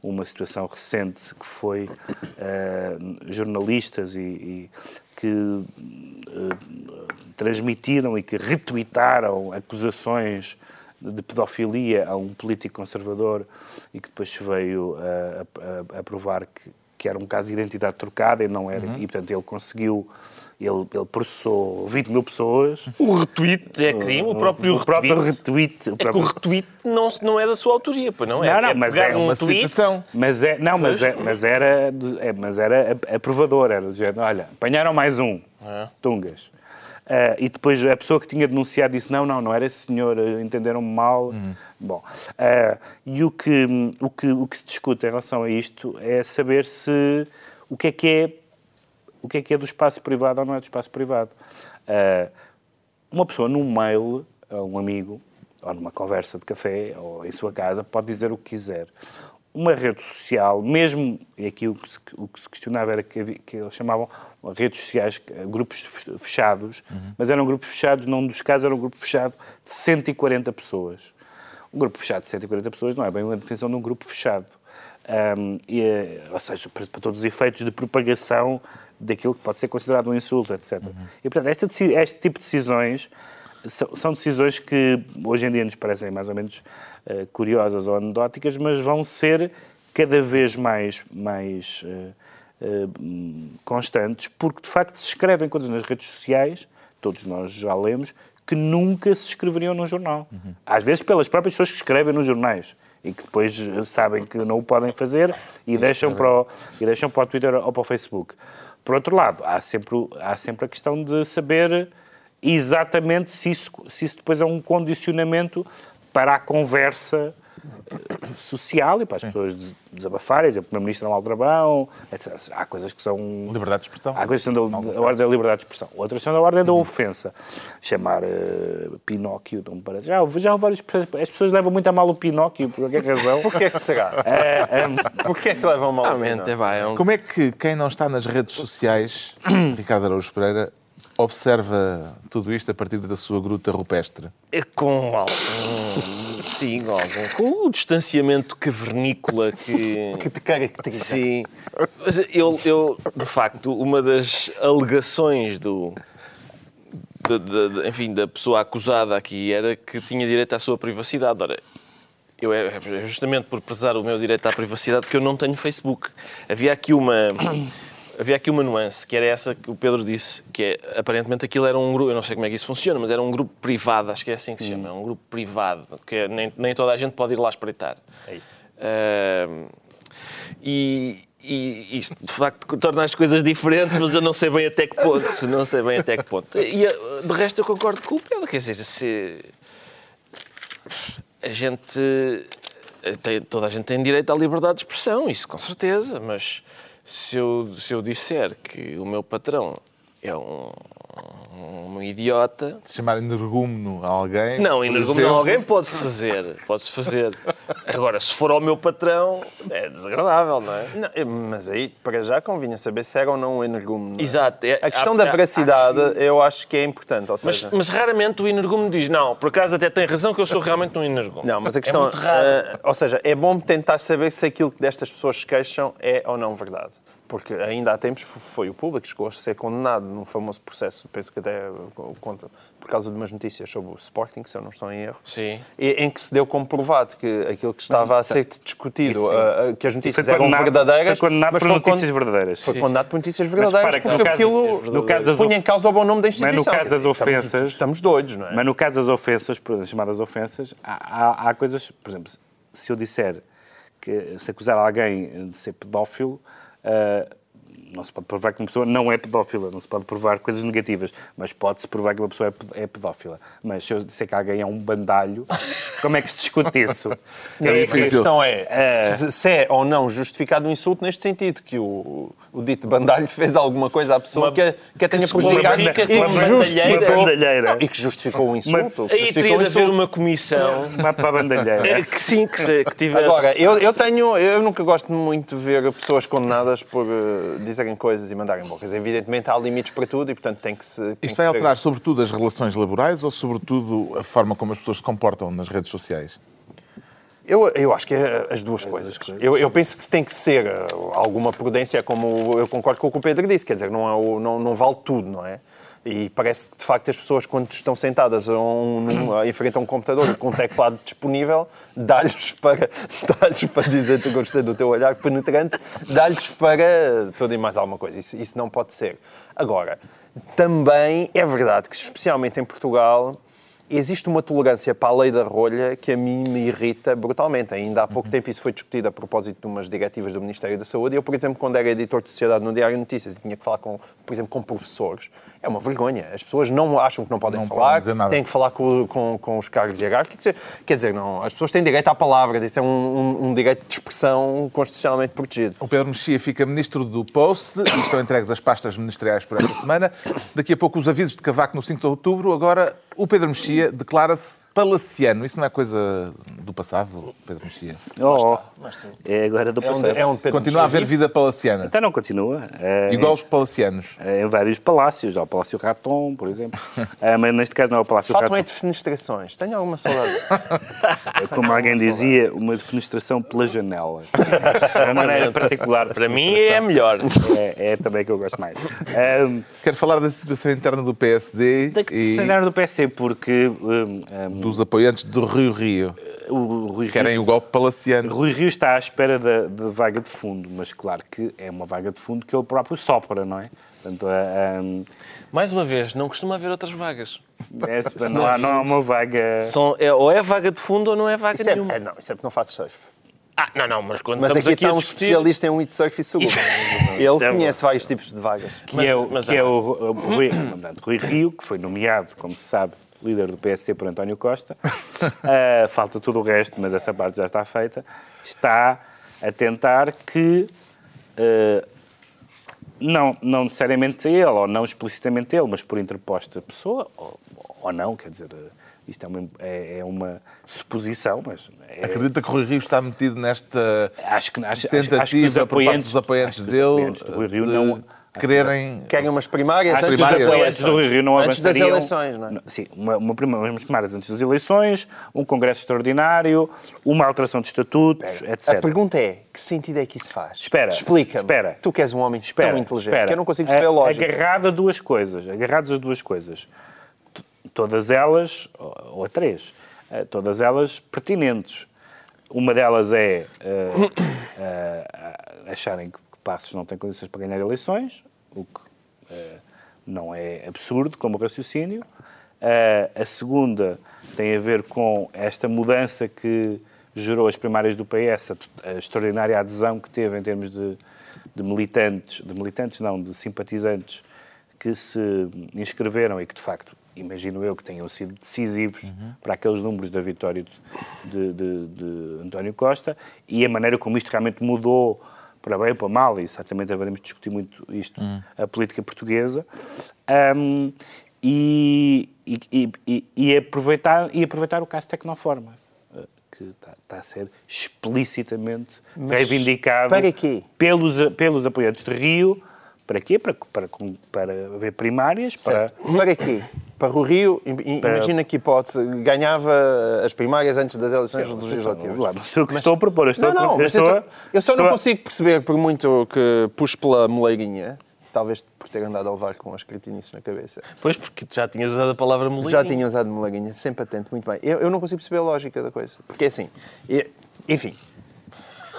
uma situação recente que foi uh, jornalistas e, e que uh, transmitiram e que retuitaram acusações de pedofilia a um político conservador e que depois veio a, a, a provar que, que era um caso de identidade trocada e não era, uhum. E portanto ele conseguiu Ele, ele processou vinte mil pessoas. O retweet é crime? O próprio, o retweet, próprio retweet... O próprio... É que o retweet não, não é da sua autoria, pois não é? Não, não, é mas, é um tweet, mas é uma citação. Mas era, é, mas era aprovador, era do género. Olha, apanharam mais um, é. Tungas. Uh, e depois a pessoa que tinha denunciado disse não, não, não era esse senhor, entenderam-me mal. Hum. Bom, uh, e o que, o, que, o que se discute em relação a isto é saber se o que é que é O que é que é do espaço privado ou não é do espaço privado? Uh, uma pessoa num mail a um amigo, ou numa conversa de café, ou em sua casa, pode dizer o que quiser. Uma rede social, mesmo, e aqui o que se, o que se questionava era que, que eles chamavam redes sociais, grupos fechados, uhum. Mas eram grupos fechados, num dos casos era um grupo fechado de cento e quarenta pessoas. Um grupo fechado de cento e quarenta pessoas não é bem uma definição de um grupo fechado. Um, e, ou seja, para, para todos os efeitos de propagação daquilo que pode ser considerado um insulto, etcétera. Uhum. E, portanto, este, este tipo de decisões são, são decisões que hoje em dia nos parecem mais ou menos uh, curiosas ou anedóticas, mas vão ser cada vez mais, mais uh, uh, constantes, porque, de facto, se escrevem coisas nas redes sociais, todos nós já lemos, que nunca se escreveriam num jornal. Uhum. Às vezes pelas próprias pessoas que escrevem nos jornais. E que depois sabem que não o podem fazer e deixam para o, e deixam para o Twitter ou para o Facebook. Por outro lado, há sempre, há sempre a questão de saber exatamente se isso, se isso depois é um condicionamento para a conversa social e para as pessoas desabafarem, dizer, o primeiro-ministro é um aldrabão, etcétera. Há coisas que são... Liberdade de expressão. Há coisas que são da, da ordem da liberdade de expressão. Outras são da ordem da ofensa. Chamar uh, Pinóquio, não me parece. Já, já vários, as pessoas levam muito a mal o Pinóquio, por qualquer razão. Porquê que será? Uh, um... Porquê que levam mal o Pinóquio? Como é que quem não está nas redes sociais, Ricardo Araújo Pereira, observa tudo isto a partir da sua gruta rupestre? É com algo... Sim, algum. Com o distanciamento cavernícola que... que te caracteriza. Sim. Mas eu, eu, de facto, uma das alegações do, de, de, de, enfim, da pessoa acusada aqui era que tinha direito à sua privacidade. Ora, eu, é justamente por prezar o meu direito à privacidade que eu não tenho Facebook. Havia aqui uma... Havia aqui uma nuance, que era essa que o Pedro disse, que é, aparentemente aquilo era um grupo, eu não sei como é que isso funciona, mas era um grupo privado, acho que é assim que se chama, um grupo privado, que é, nem, nem toda a gente pode ir lá espreitar. É isso. Uh, e, e isso, de facto, torna as coisas diferentes, mas eu não sei bem até que ponto, não sei bem até que ponto. E, de resto, eu concordo com o Pedro, quer dizer, se a gente, toda a gente tem direito à liberdade de expressão, isso com certeza, mas... Se eu, se eu disser que o meu patrão é um, um, um idiota... Se chamar energúmeno a alguém... Não, energúmeno a alguém pode-se fazer, pode-se fazer. Agora, se for ao meu patrão, é desagradável, não é? Não, mas aí, para já, convinha saber se era ou não um energúmeno. Exato. É, a questão há, da veracidade, há, há, eu acho que é importante, ou seja... Mas, mas raramente o energúmeno diz, não, por acaso até tem razão que eu sou realmente um energúmeno. Não, mas a questão... É muito raro. Uh, ou seja, é bom tentar saber se aquilo que destas pessoas se queixam é ou não verdade. Porque ainda há tempos foi o público que chegou a ser condenado num famoso processo, penso que até conta, por causa de umas notícias sobre o Sporting, se eu não estou em erro, sim. em que se deu comprovado que aquilo que estava mas, a ser discutido, uh, que as notícias eram verdadeiras... Foi condenado por notícias verdadeiras. Foi condenado por notícias verdadeiras, mas, para, porque aquilo punha em causa o bom nome da instituição. Mas no caso das ofensas... Estamos, estamos doidos, não é? Mas no caso das ofensas, chamadas ofensas, há, há, há coisas... Por exemplo, se eu disser que se acusar alguém de ser pedófilo... Uh, não se pode provar que uma pessoa não é pedófila, não se pode provar coisas negativas, mas pode-se provar que uma pessoa é pedófila. Mas se eu disser que alguém é um bandalho, como é que se discute isso? Não, é, a questão é, uh, se, se é ou não justificado um insulto neste sentido, que o, o dito bandalho fez alguma coisa à pessoa uma, que, que a tenha prejudicado e que, que justificou o insulto. Uma, aí teria de haver uma comissão para a bandalheira. Que sim, que, se, que tivesse... Agora, eu, eu, tenho, eu nunca gosto muito de ver pessoas condenadas por uh, dizer coisas e mandarem bocas. Evidentemente há limites para tudo e, portanto, tem que se... Tem Isto vai que alterar ter... sobretudo as relações laborais ou, sobretudo, a forma como as pessoas se comportam nas redes sociais? Eu, eu acho que é as duas as coisas. coisas. Eu, eu penso que tem que ser alguma prudência, como eu concordo com o que o Pedro disse, quer dizer, não, é, não, não vale tudo, não é? E parece que, de facto, as pessoas, quando estão sentadas a um, a, em frente a um computador com um teclado disponível, dá-lhes para, dá-lhes para dizer que gostei do teu olhar penetrante, dá-lhes para tudo e mais alguma coisa. Isso, isso não pode ser. Agora, também é verdade que, especialmente em Portugal, existe uma tolerância para a lei da rolha que a mim me irrita brutalmente. Ainda há pouco tempo isso foi discutido a propósito de umas diretivas do Ministério da Saúde. Eu, por exemplo, quando era editor de Sociedade no Diário de Notícias e tinha que falar, com, por exemplo, com professores, é uma vergonha. As pessoas não acham que não podem não falar, têm que falar com, com, com os cargos hierárquicos. Quer dizer, não, as pessoas têm direito à palavra, isso é um, um, um direito de expressão constitucionalmente protegido. O Pedro Mexia fica ministro do Post e estão entregues as pastas ministeriais por esta semana. Daqui a pouco os avisos de Cavaco no cinco de outubro. Agora, o Pedro Mexia declara-se palaciano. Isso não é coisa do passado, Pedro Mexia? Oh, é agora do passado. É onde, é onde continua a haver vida palaciana? Então não continua. É, Igual aos palacianos. É, em vários palácios. Há o Palácio Raton, por exemplo. é, mas neste caso não é o Palácio Raton. Faltam é defenestrações. Tenho alguma saudade disso. Como alguém dizia, uma defenestração pela janela. De uma maneira particular. Para mim é melhor. É, é também que eu gosto mais. Um, Quero falar da situação interna do P S D. Da situação interna do P S D, porque... Um, um, dos apoiantes do Rui Rio, o Rui querem Rio, o golpe palaciano. Rui Rio está à espera de, de vaga de fundo, mas claro que é uma vaga de fundo que ele próprio sopra, não é? Portanto, um... mais uma vez, não costuma haver outras vagas. É, não, não, há, não há uma vaga... São, é, ou é vaga de fundo ou não é vaga de nenhuma. É, não, isso é porque não faço surf. Ah, não, não, mas quando mas estamos aqui, aqui está a discutir... um especialista em um wheat surf e seguro. Ele conhece vários tipos de vagas. Que mas, é o, mas, que é o, o Rui, Rui Rio, que foi nomeado, como se sabe, líder do P S C por António Costa, uh, falta tudo o resto, mas essa parte já está feita, está a tentar que, uh, não, não necessariamente ele, ou não explicitamente ele, mas por interposta pessoa, ou, ou não, quer dizer, isto é uma, é, é uma suposição, mas... É... Acredita que o Rui Rio está metido nesta acho que, acho, tentativa acho que os apoiantes, por parte dos apoiantes dele, apoiantes do Rui Rio de... não... Quererem... Querem umas primárias antes, primárias das eleições. Antes do Rui Rio não antes das eleições, não é? Sim, uma, uma prima, umas primárias antes das eleições, um congresso extraordinário, uma alteração de estatutos, espera, etcétera. A pergunta é, que sentido é que isso faz? Espera. Explica-me. Espera. Tu que és um homem espera, tão inteligente espera. que eu não consigo perceber a lógica. Agarrado a duas coisas, agarrados às duas coisas. todas elas, ou a três, todas elas pertinentes. Uma delas é uh, uh, acharem que Passos não tem condições para ganhar eleições, o que uh, não é absurdo como raciocínio. Uh, a segunda tem a ver com esta mudança que gerou as primárias do P S, a, a extraordinária adesão que teve em termos de, de militantes, de militantes não, de simpatizantes que se inscreveram e que, de facto, imagino eu que tenham sido decisivos uhum. para aqueles números da vitória de, de, de António Costa, e a maneira como isto realmente mudou para bem ou para mal, e certamente haveremos de discutir muito isto, uhum. a política portuguesa, um, e, e, e, e, aproveitar, e aproveitar o caso Tecnoforma, que está, está a ser explicitamente Mas reivindicado para quê? Pelos, pelos apoiantes de Rio. Para quê? Para, para, para haver primárias? Para... para quê? Para o Rio, imagina que hipótese, ganhava as primárias antes das eleições Sim, legislativas. Não, não sei o que estou a propor. Eu, estou não, não, a... eu, estou... eu, eu só estou... não consigo perceber, por muito que puxe pela moleirinha, talvez por ter andado a levar com as cretinices na cabeça. Pois, porque já tinhas usado a palavra moleirinha. Já tinha usado moleirinha, sempre atento, muito bem. Eu, eu não consigo perceber a lógica da coisa, porque é assim, eu, enfim...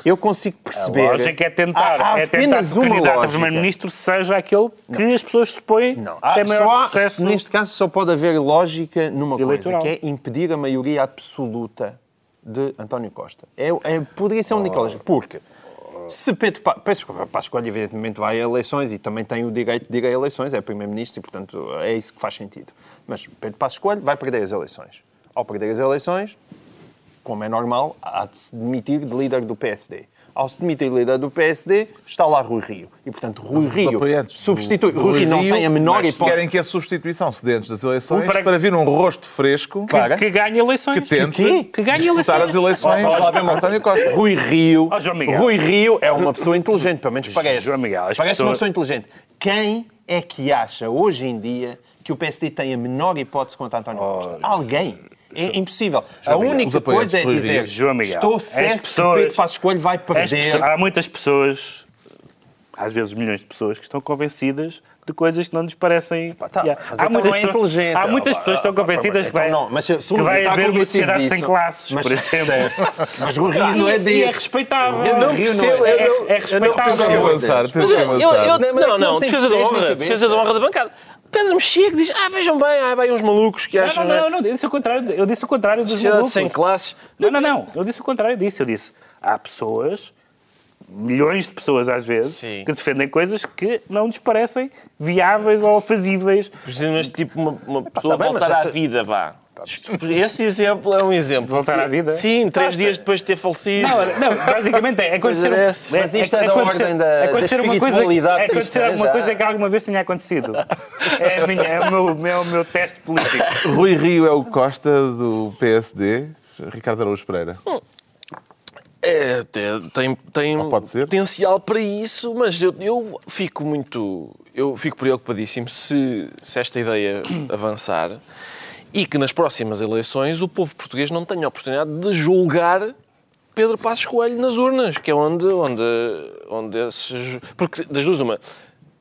Eu consigo perceber... A lógica é tentar, há, há é tentar que o candidato a primeiro-ministro seja aquele que não. as pessoas se põem até maior só, sucesso. Neste no... caso só pode haver lógica numa eleitoral. Coisa, que é impedir a maioria absoluta de António Costa. É, é, poderia ser a única oh. lógica, porque se Pedro Passos Coelho evidentemente vai a eleições e também tem o direito de ir a eleições, é primeiro-ministro e, portanto, é isso que faz sentido. Mas Pedro Passos Coelho vai perder as eleições. Ao perder as eleições... como é normal, há de se demitir de líder do P S D. Ao se demitir de líder do P S D, está lá Rui Rio. E, portanto, Rui Rio substitui... Rui Rio não tem a menor hipótese... querem que a substituição se dê antes das eleições para... para vir um rosto fresco... Que, para... que ganhe eleições. Que tente que? Que ganhe disputar eleições. As eleições. Oh, oh, Rui Rio... Oh, João Miguel. Rui Rio é uma pessoa inteligente, pelo menos parece. João Miguel, parece pessoas... uma pessoa inteligente. Quem é que acha, hoje em dia, que o P S D tem a menor hipótese contra António oh, Costa? Alguém... É impossível. João a Miguel, única coisa é dizer, João Miguel, estou certo pessoas, que Pedro Passos Coelho vai perder. Pessoas, há muitas pessoas, às vezes milhões de pessoas, que estão convencidas de coisas que não nos parecem... Epá, tá, yeah. há, muitas pessoas, inteligente. há muitas pessoas que estão convencidas então, que vai, não, mas se que vai haver uma sociedade sem classes, mas, por exemplo. Mas o Rio não é disso. E é respeitável. Eu não percebo. É, é respeitável. Eu não percebo. Não, não, defesa da honra. Defesa da honra da bancada. Pedro Mexia que diz, ah, vejam bem, há bem uns malucos que acham... Não, não, não, eu disse o contrário, eu disse o contrário dos malucos. Sem classes. Não, não, não, eu disse o contrário disso, eu disse, há pessoas, milhões de pessoas às vezes, Sim. que defendem coisas que não nos parecem viáveis ou fazíveis. Precisamos tipo uma, uma pessoa tá voltar à vida, vá. Esse exemplo é um exemplo. Voltar à vida? Sim, três dias depois de ter falecido. Não, não basicamente é acontecer... É, mas isto é da ordem da, da espiritualidade. É acontecer alguma coisa que alguma vez tinha acontecido. É, minha, é, o, meu, é o meu teste político. Rui Rio é o Costa do P S D. Ricardo Araújo Pereira. Hum. É, tem tem potencial para isso, mas eu, eu fico muito... Eu fico preocupadíssimo se, se esta ideia avançar... E que nas próximas eleições o povo português não tenha a oportunidade de julgar Pedro Passos Coelho nas urnas, que é onde... onde, onde esses... Porque, das duas, uma...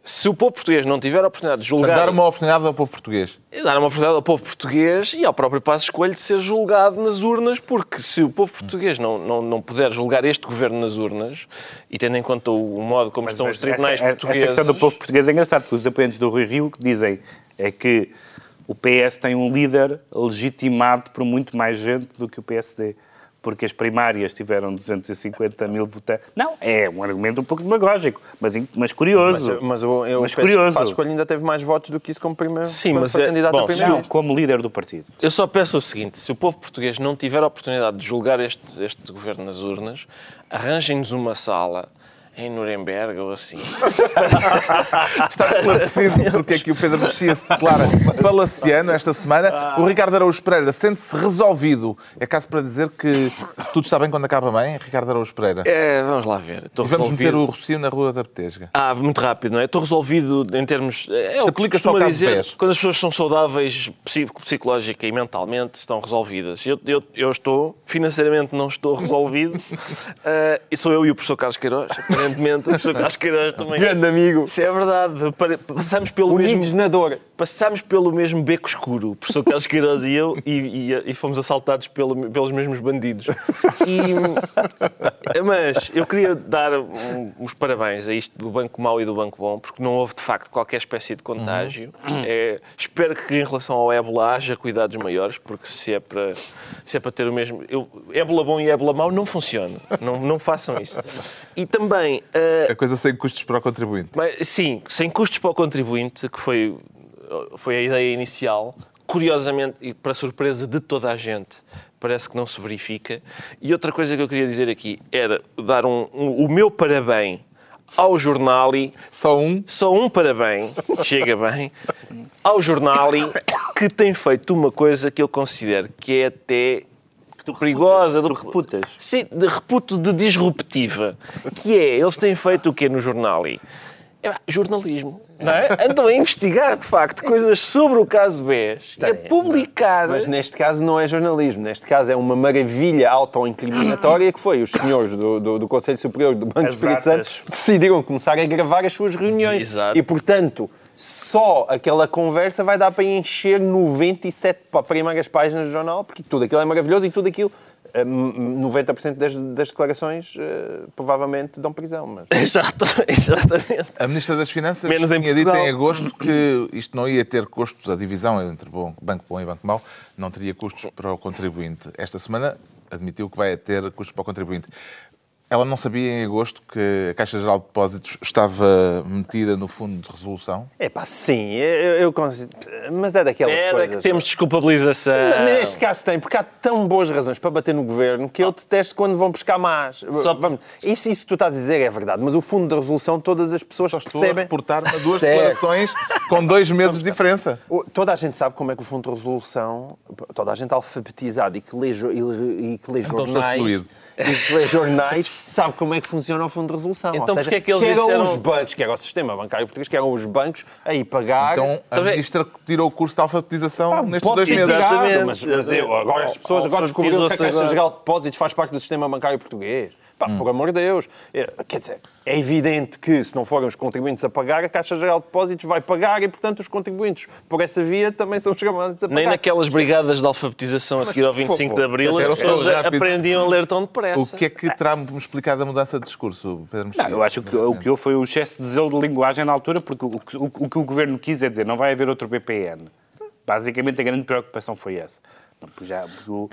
Se o povo português não tiver a oportunidade de julgar... Dar uma oportunidade ao povo português. Dar uma oportunidade ao povo português e ao próprio Passos Coelho de ser julgado nas urnas, porque se o povo português não, não, não puder julgar este governo nas urnas, e tendo em conta o modo como mas, estão mas os tribunais essa, portugueses... Essa questão do povo português é engraçado, porque os apoiantes do Rui Rio que dizem é que o P S tem um líder legitimado por muito mais gente do que o P S D, porque as primárias tiveram duzentos e cinquenta mil votantes. Não, é um argumento um pouco demagógico, mas, mas curioso. Mas, mas, eu, eu mas curioso. Passos Coelho ainda teve mais votos do que isso como primeiro Sim, como mas é, candidato bom, a primeiro. Como líder do partido. Eu só peço o seguinte, se o povo português não tiver a oportunidade de julgar este, este governo nas urnas, arranjem-nos uma sala... Em Nuremberg ou assim. Está esclarecido porque é que o Pedro Mexia se declara palaciano esta semana. O Ricardo Araújo Pereira sente-se resolvido. É caso para dizer que tudo está bem quando acaba bem, Ricardo Araújo Pereira? É, vamos lá ver. Estou vamos resolvido. meter o Rocio na Rua da Betesga. Ah, muito rápido, não é? Estou resolvido em termos... É Isto o que se costuma dizer, B E S. Quando as pessoas são saudáveis psicológica e mentalmente, estão resolvidas. Eu, eu, eu estou, financeiramente não estou resolvido. uh, e sou eu e o professor Carlos Queiroz. Aparentemente, o professor Carlos Queiroz também. Grande amigo. Isso é verdade. Passamos pelo Unidos mesmo... na dor. passámos pelo mesmo beco escuro, o professor Carlos Queiroz e eu, e, e, e fomos assaltados pelo, pelos mesmos bandidos. E, mas eu queria dar um, uns parabéns a isto do Banco Mau e do Banco Bom, porque não houve, de facto, qualquer espécie de contágio. Uhum. É, espero que, em relação ao ébola, haja cuidados maiores, porque se é para, se é para ter o mesmo... Eu, ébola bom e ébola mau não funciona. Não, não façam isso. E também... Uh... A coisa sem custos para o contribuinte. Mas, sim, sem custos para o contribuinte, que foi... Foi a ideia inicial, curiosamente, e para surpresa de toda a gente, parece que não se verifica. E outra coisa que eu queria dizer aqui era dar um, um, o meu parabéns ao Jornali. Só um? Só um parabéns, chega bem, ao Jornali, que tem feito uma coisa que eu considero que é até perigosa. Tu reputas? Sim, de reputo de disruptiva. Que é, eles têm feito o quê no Jornali? É, jornalismo, não é? Andam a investigar, de facto, coisas sobre o caso B E S, a publicar... Mas neste caso não é jornalismo, neste caso é uma maravilha autoincriminatória que foi os senhores do, do, do Conselho Superior do Banco Espírito Santo decidiram começar a gravar as suas reuniões. Exato. E, portanto, só aquela conversa vai dar para encher noventa e sete primeiras páginas do jornal, porque tudo aquilo é maravilhoso e tudo aquilo... noventa por cento das, das declarações uh, provavelmente dão prisão. Mas... Exato, exatamente. A Ministra das Finanças menos tinha dito em agosto que isto não ia ter custos, a divisão entre bom, Banco Bom e Banco Mau não teria custos para o contribuinte. Esta semana admitiu que vai ter custos para o contribuinte. Ela não sabia em agosto que a Caixa Geral de Depósitos estava metida no fundo de resolução? É pá, sim, eu, eu consigo... Mas é daquelas Pera coisas... Era que temos desculpabilização. Neste caso tem, porque há tão boas razões para bater no governo que eu detesto quando vão buscar más. Só... Vamos. Isso, isso que tu estás a dizer é verdade, mas o fundo de resolução todas as pessoas percebem... Estou a reportar-me a duas declarações com dois meses de diferença. Toda a gente sabe como é que o fundo de resolução... Toda a gente alfabetizada e que lê, e que lê jornais... E que lê jornais, sabe como é que funciona o fundo de resolução. Então, porque é que eles disseram... os bancos, que era o sistema bancário português, que eram os bancos aí pagar... Então, a ministra tirou o curso de alfabetização ah, nestes dois meses. Exatamente. Mas, mas eu, agora as pessoas agora descobriram que a Caixa Geral de Depósitos faz parte do sistema bancário português. Pá, hum. por amor de Deus. Quer dizer, é evidente que se não forem os contribuintes a pagar, a Caixa Geral de Depósitos vai pagar e, portanto, os contribuintes por essa via também são chamados a pagar. Nem naquelas brigadas de alfabetização a mas, seguir ao vinte e cinco de Abril, eles aprendiam a ler tão depressa. O que é que terá-me explicado a mudança de discurso, Pedro Mexia? Não, eu acho que o que houve foi o excesso de zelo de linguagem na altura, porque o, o, o que o Governo quis é dizer não vai haver outro B P N. Basicamente, a grande preocupação foi essa. Já, o,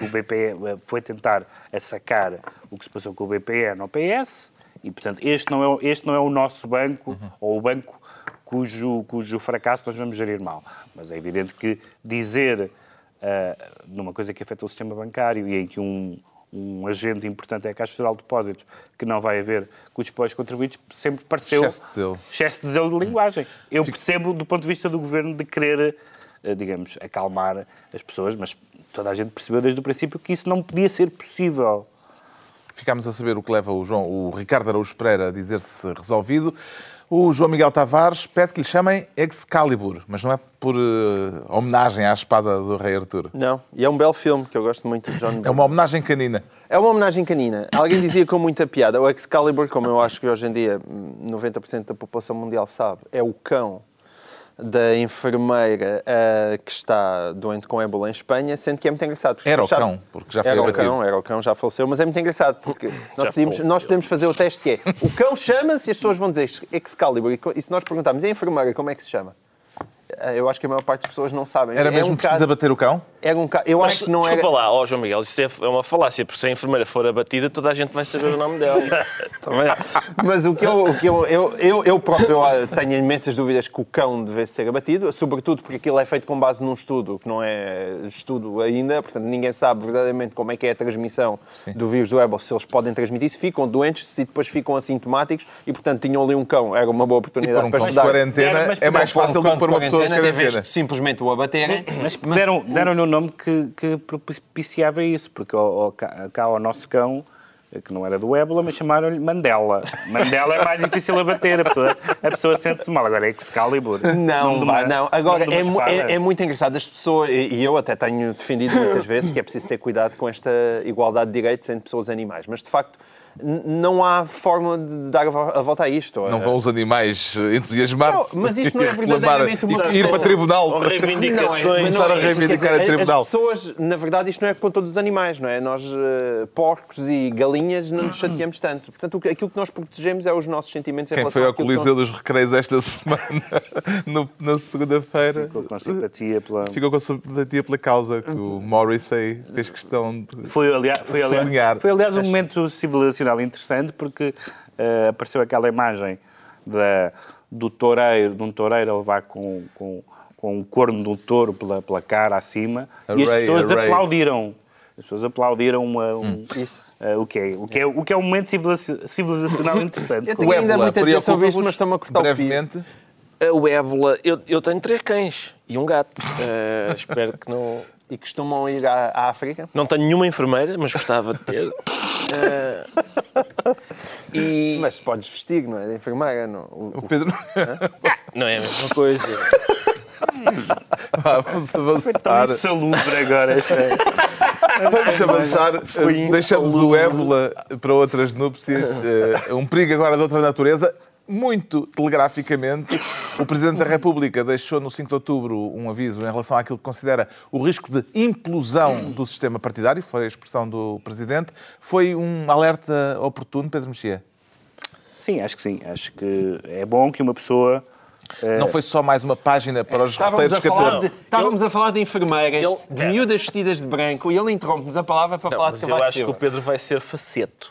o B P N foi tentar sacar o que se passou com o B P N ao P S e, portanto, este não é o, este não é o nosso banco, uhum. ou o banco cujo, cujo fracasso nós vamos gerir mal. Mas é evidente que dizer uh, numa coisa que afeta o sistema bancário e em que um, um agente importante é a Caixa Geral de Depósitos, que não vai haver custos para os contribuintes, sempre pareceu excesso de zelo, excesso de, zelo de linguagem. Eu percebo, do ponto de vista do Governo, de querer... digamos, acalmar as pessoas, mas toda a gente percebeu desde o princípio que isso não podia ser possível. Ficámos a saber o que leva o, João, o Ricardo Araújo Pereira a dizer-se resolvido. O João Miguel Tavares pede que lhe chamem Excalibur, mas não é por uh, homenagem à espada do Rei Arturo. Não, e é um belo filme que eu gosto muito de John. É uma homenagem canina. É uma homenagem canina. Alguém dizia com muita piada, o Excalibur, como eu acho que hoje em dia noventa por cento da população mundial sabe, é o cão da enfermeira uh, que está doente com ébola em Espanha, sendo que é muito engraçado. Era o sabe... cão, porque já foi era abatido. O cão, era o cão, já faleceu, mas é muito engraçado, porque nós, podíamos, nós podemos fazer o teste que é, o cão chama-se e as pessoas vão dizer Excalibur, e se nós perguntarmos, e a enfermeira, como é que se chama? Eu acho que a maior parte das pessoas não sabem. Era mesmo é um preciso caso... abater o cão? Era um ca... Eu mas, acho que não desculpa era... Desculpa lá, oh, João Miguel, isso é uma falácia, porque se a enfermeira for abatida, toda a gente vai saber o nome dela. Mas o que, eu, o que eu, eu, eu, eu próprio tenho imensas dúvidas que o cão devesse ser abatido, sobretudo porque aquilo é feito com base num estudo, que não é estudo ainda, portanto ninguém sabe verdadeiramente como é que é a transmissão Sim. do vírus do ébola, se eles podem transmitir, se ficam doentes, se depois ficam assintomáticos, e portanto tinham ali um cão, era uma boa oportunidade para um para estudar. Quarentena é, mas, é mais fácil um do que pôr uma pessoa de simplesmente o abaterem. Mas deram-lhe deram um nome que, que propiciava isso, porque o, o, cá o nosso cão, que não era do ébola, mas chamaram-lhe Mandela. Mandela é mais difícil abater, a pessoa, a pessoa sente-se mal. Agora é Excalibur. Não, não, uma, não. Agora é, é, é muito engraçado. As pessoas, e eu até tenho defendido muitas vezes, que é preciso ter cuidado com esta igualdade de direitos entre pessoas e animais. Mas, de facto, não há forma de dar a volta a isto. Não vão os animais entusiasmar-se. Mas isto não é verdadeiramente uma reivindicação. Ir para tribunal. Ou reivindicações. Não é, começar não é, a reivindicar dizer, a tribunal. As pessoas, na verdade, isto não é com todos os animais, não é? Nós, uh, porcos e galinhas, não nos chateamos tanto. Portanto, aquilo que nós protegemos é os nossos sentimentos em Quem relação ao que Quem foi ao Coliseu nós... dos Recreios esta semana, no, na segunda-feira, ficou com simpatia pela... Ficou com simpatia pela causa que o Morrissey fez questão de foi, aliás, foi, aliás, sublinhar. Foi, aliás, um momento civilizacional interessante, porque uh, apareceu aquela imagem da, do toureiro, de um toureiro a levar com, com, com o corno do touro pela, pela cara acima, array, e as pessoas array. aplaudiram. As pessoas aplaudiram uma, um, isso. Uh, o, que é, o, que é, o que é um momento civilizacional interessante. Eu tenho ainda muita atenção sobre isto, mas estão a cortar o pio. O ébola, eu, eu tenho três cães e um gato. Uh, espero que não... E costumam ir à, à África? Não tenho nenhuma enfermeira, mas gostava de ter. uh, e... Mas podes vestir, não é? De enfermeira, não. O, o Pedro. Ah, não é a mesma coisa. Vá, vamos avançar. Foi insalubre agora. Vamos avançar. Deixamos o ébola para outras núpcias. Uh, um perigo agora de outra natureza. Muito telegraficamente, o Presidente da República deixou no cinco de outubro um aviso em relação àquilo que considera o risco de implosão do sistema partidário, foi a expressão do Presidente. Foi um alerta oportuno, Pedro Mexia? Sim, acho que sim. Acho que é bom que uma pessoa... Não foi só mais uma página para os roteiros catorze. Estávamos a falar de enfermeiras, ele, de miúdas vestidas de branco, e ele interrompe-nos a palavra para não, falar de Cavaco Silva. Eu acho Silva. que o Pedro vai ser faceto.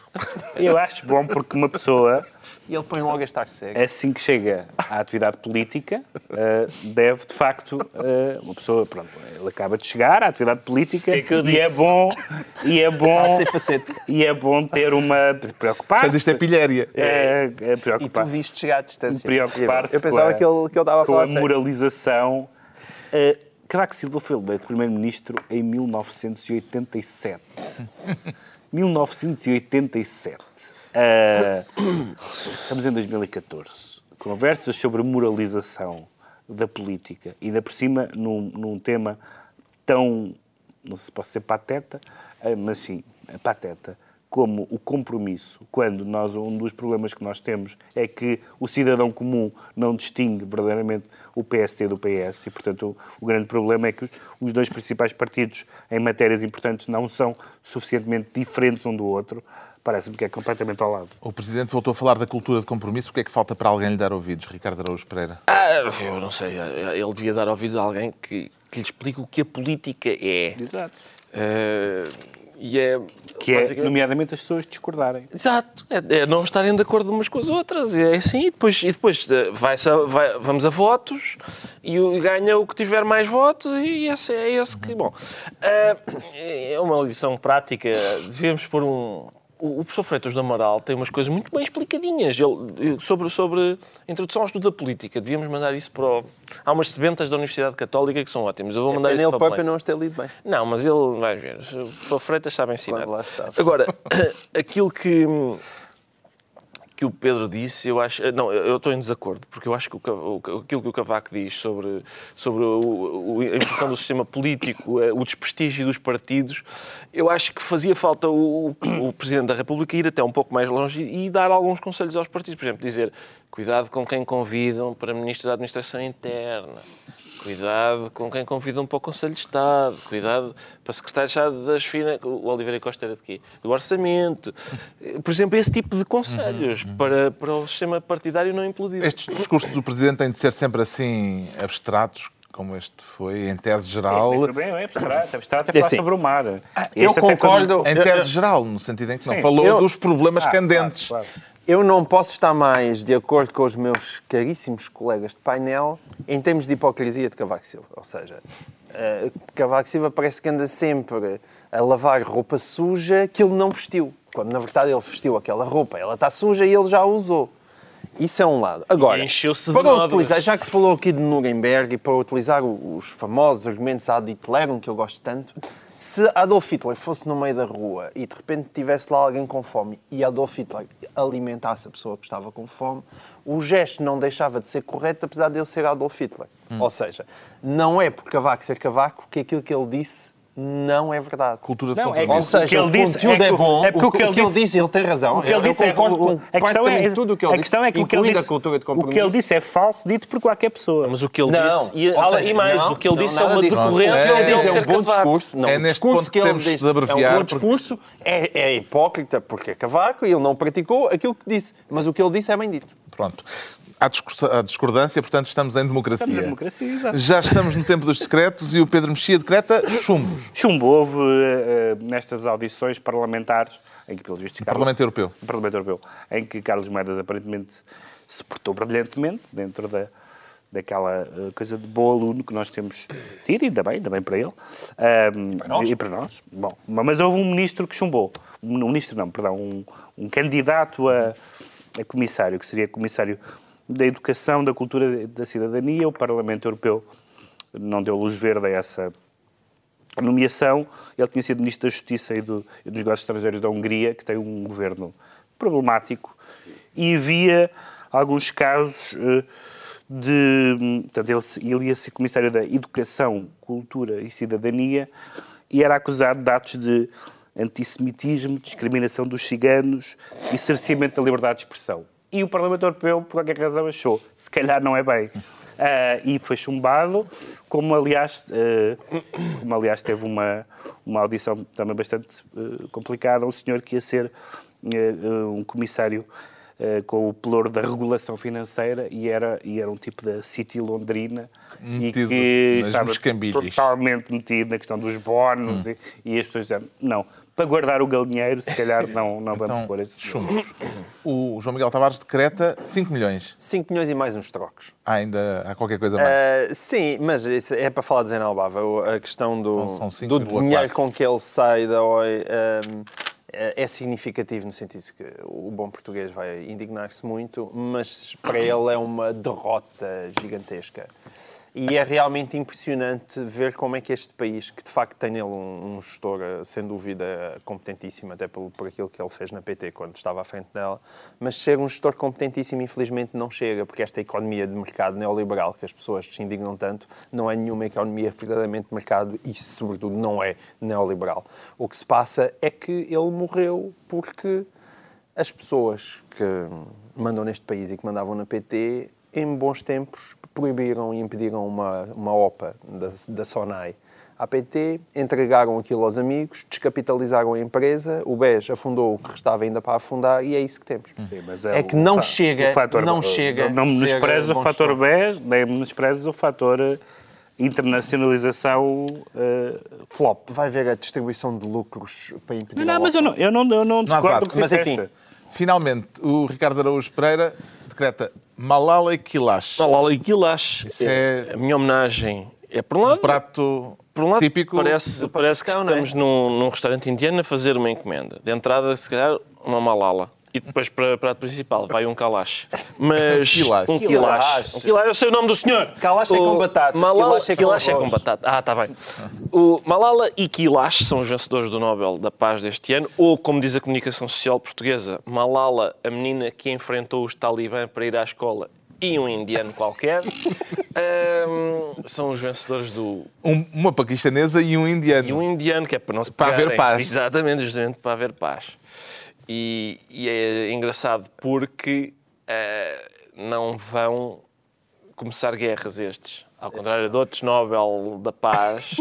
Eu acho bom porque uma pessoa... E ele põe logo a estar cego. Assim que chega à atividade política, uh, deve, de facto, uh, uma pessoa, pronto, ele acaba de chegar à atividade política é que eu disse. e é bom, e é bom, e é bom ter uma preocupar-se. Mas isto é pilhéria. É, é preocupar. E tu viste chegar à distância. Preocupar-se. Eu pensava com a, que ele, que ele dava a falar com a moralização. Uh, Cavaco Silva foi eleito primeiro-ministro em mil novecentos e oitenta e sete. mil novecentos e oitenta e sete. Uh, estamos em dois mil e catorze. Conversas sobre moralização da política, ainda por cima num, num tema tão, não sei se posso ser pateta, uh, mas sim, pateta, como o compromisso, quando nós, um dos problemas que nós temos é que o cidadão comum não distingue verdadeiramente o P S D do P S, e portanto o, o grande problema é que os, os dois principais partidos em matérias importantes não são suficientemente diferentes um do outro. Parece-me que é completamente ao lado. O Presidente voltou a falar da cultura de compromisso. O que é que falta para alguém lhe dar ouvidos, Ricardo Araújo Pereira? Ah, eu não sei. Ele devia dar ouvidos a alguém que, que lhe explique o que a política é. Exato. Uh, e é... Que é, nomeadamente, as pessoas discordarem. Exato. É, é não estarem de acordo umas com as outras. É assim. E depois, e depois vai, vai, vamos a votos e ganha o que tiver mais votos e esse, é esse que... Bom, uh, é uma lição prática. Devíamos pôr um... O professor Freitas do Amaral tem umas coisas muito bem explicadinhas. Ele, sobre, sobre a introdução ao estudo da política, devíamos mandar isso para o... Há umas sebentas da Universidade Católica que são ótimas. Eu vou mandar é, isso para o Play. Ele não as tem lido bem. Não, mas ele, vai ver, o professor Freitas sabe ensinar. Claro, agora, aquilo que, que o Pedro disse, eu acho... Não, eu estou em desacordo, porque eu acho que o, aquilo que o Cavaco diz sobre, sobre o, a evolução do sistema político, o desprestígio dos partidos... Eu acho que fazia falta o, o Presidente da República ir até um pouco mais longe e, e dar alguns conselhos aos partidos. Por exemplo, dizer, cuidado com quem convidam para Ministro da Administração Interna, cuidado com quem convidam para o Conselho de Estado, cuidado para Secretário-Estado das Finanças, o Oliveira Costa era de quê? Do Orçamento. Por exemplo, esse tipo de conselhos uhum, uhum. Para, para o sistema partidário não implodir. Estes discursos do Presidente têm de ser sempre assim abstratos, como este foi, em tese geral... É, bem, é abstrato, abstrato é quase abrumar. Ah, eu concordo... Em tese geral, no sentido em que não Sim, falou eu... dos problemas ah, candentes. Claro, claro. Eu não posso estar mais de acordo com os meus caríssimos colegas de painel em termos de hipocrisia de Cavaco Silva. Ou seja, uh, Cavaco Silva parece que anda sempre a lavar roupa suja que ele não vestiu. Quando, na verdade, ele vestiu aquela roupa. Ela está suja e ele já a usou. Isso é um lado. Agora, para utilizar, já que se falou aqui de Nuremberg, e para utilizar os famosos argumentos ad Hitlerum, que eu gosto tanto, se Adolf Hitler fosse no meio da rua e de repente tivesse lá alguém com fome e Adolf Hitler alimentasse a pessoa que estava com fome, o gesto não deixava de ser correto, apesar de ele ser Adolf Hitler. Hum. Ou seja, não é por Cavaco ser Cavaco que aquilo que ele disse não é verdade. Cultura de não, é que, ou seja, o que ele disse, conteúdo é, que, é bom, é porque o que, o que ele disse, ele tem razão. O que ele disse é falso. A questão é tudo o que ele disse, incluindo a cultura de compromisso. O que ele disse é falso, dito por qualquer pessoa. Mas o que ele não, disse, e, seja, e mais, não, o que ele não, disse não, é uma decorrência dele ser Cavaco. É um bom discurso, não, é neste ponto que temos de abreviar. É um bom discurso, é hipócrita porque é Cavaco e ele não praticou aquilo que disse. Mas o que ele disse é bem dito. Pronto. Há discordância, portanto estamos em democracia. Estamos em democracia, exato. Já estamos no tempo dos decretos e o Pedro Mexia decreta chumbos. Chumbo houve uh, nestas audições parlamentares, em que, pelos vistos, Carlos... Parlamento Europeu. O Parlamento Europeu, em que Carlos Moedas aparentemente se portou brilhantemente dentro da, daquela uh, coisa de bom aluno que nós temos tido, e ainda bem, ainda bem para ele. Um, para nós. E para nós. Bom, mas houve um ministro que chumbou. Um ministro não, perdão, um, um candidato a, a comissário, que seria comissário... da educação, da cultura, da cidadania. O Parlamento Europeu não deu luz verde a essa nomeação. Ele tinha sido Ministro da Justiça e, do, e dos Negócios Estrangeiros da Hungria, que tem um governo problemático, e havia alguns casos de... Portanto, ele, ele ia ser Comissário da Educação, Cultura e Cidadania e era acusado de atos de antissemitismo, discriminação dos ciganos e cerceamento da liberdade de expressão. E o Parlamento Europeu, por qualquer razão, achou, se calhar não é bem. Uh, e foi chumbado, como aliás, uh, como, aliás teve uma, uma audição também bastante uh, complicada, um senhor que ia ser uh, um comissário uh, com o pelouro da regulação financeira e era, e era um tipo da City Londrina metido, e que estava totalmente metido na questão dos bónus hum. e, e as pessoas disseram, não... Para guardar o galinheiro, se calhar não, não vamos então, pôr esses chumbos. O João Miguel Tavares decreta cinco milhões. cinco milhões e mais uns trocos. Ah, ainda há qualquer coisa mais? Uh, sim, mas isso é para falar de Zena Albava. A questão do, então do dinheiro com que ele sai da O I um, é significativo no sentido que o bom português vai indignar-se muito, mas para ele é uma derrota gigantesca. E é realmente impressionante ver como é que este país, que de facto tem nele um, um gestor, sem dúvida, competentíssimo, até por, por aquilo que ele fez na P T quando estava à frente dela, mas ser um gestor competentíssimo, infelizmente, não chega, porque esta economia de mercado neoliberal, que as pessoas se indignam tanto, não é nenhuma economia verdadeiramente de mercado e, sobretudo, não é neoliberal. O que se passa é que ele morreu porque as pessoas que mandam neste país e que mandavam na P T, em bons tempos, proibiram e impediram uma, uma OPA da, da SONAI à P T, entregaram aquilo aos amigos, descapitalizaram a empresa, o B E S afundou o que restava ainda para afundar e é isso que temos. Sim, mas é, é que não chega, não chega... Não menosprezes o fator B E S, nem menosprezes o fator internacionalização uh, flop. Vai ver a distribuição de lucros para impedir não, não, mas eu não, eu não, eu não discordo que se mas, enfim, finalmente, o Ricardo Araújo Pereira decreta Malala e Kailash. Malala e Kailash. É... é a minha homenagem. É por um lado. Um prato por um lado, típico. Parece, parece que estamos é? num, num restaurante indiano a fazer uma encomenda. De entrada, se calhar, uma Malala. E depois para o prato principal vai um Kailash. Mas Kailash. Um Kailash. Um Kailash. Eu sei o nome do senhor. Kailash é com batata. Malala é Kailash é com batata. Ah, está bem. O Malala e Kailash são os vencedores do Nobel da Paz deste ano. Ou, como diz a comunicação social portuguesa, Malala, a menina que enfrentou os talibã para ir à escola, e um indiano qualquer. um, são os vencedores do... Um, uma paquistanesa e um indiano. E um indiano, que é para não se pegarem. Para haver paz. Exatamente, justamente para haver paz. E, e é engraçado porque uh, não vão começar guerras estes. Ao contrário de outros Nobel da Paz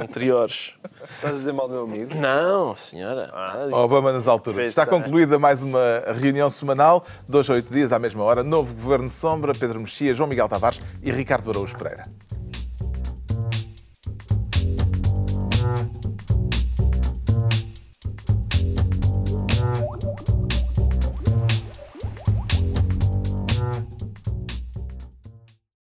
anteriores. Estás a dizer mal do meu amigo? Não, senhora. Ah, Obama nas alturas. Está concluída mais uma reunião semanal. Dois a oito dias, à mesma hora. Novo Governo Sombra, Pedro Mexia, João Miguel Tavares e Ricardo Araújo Pereira.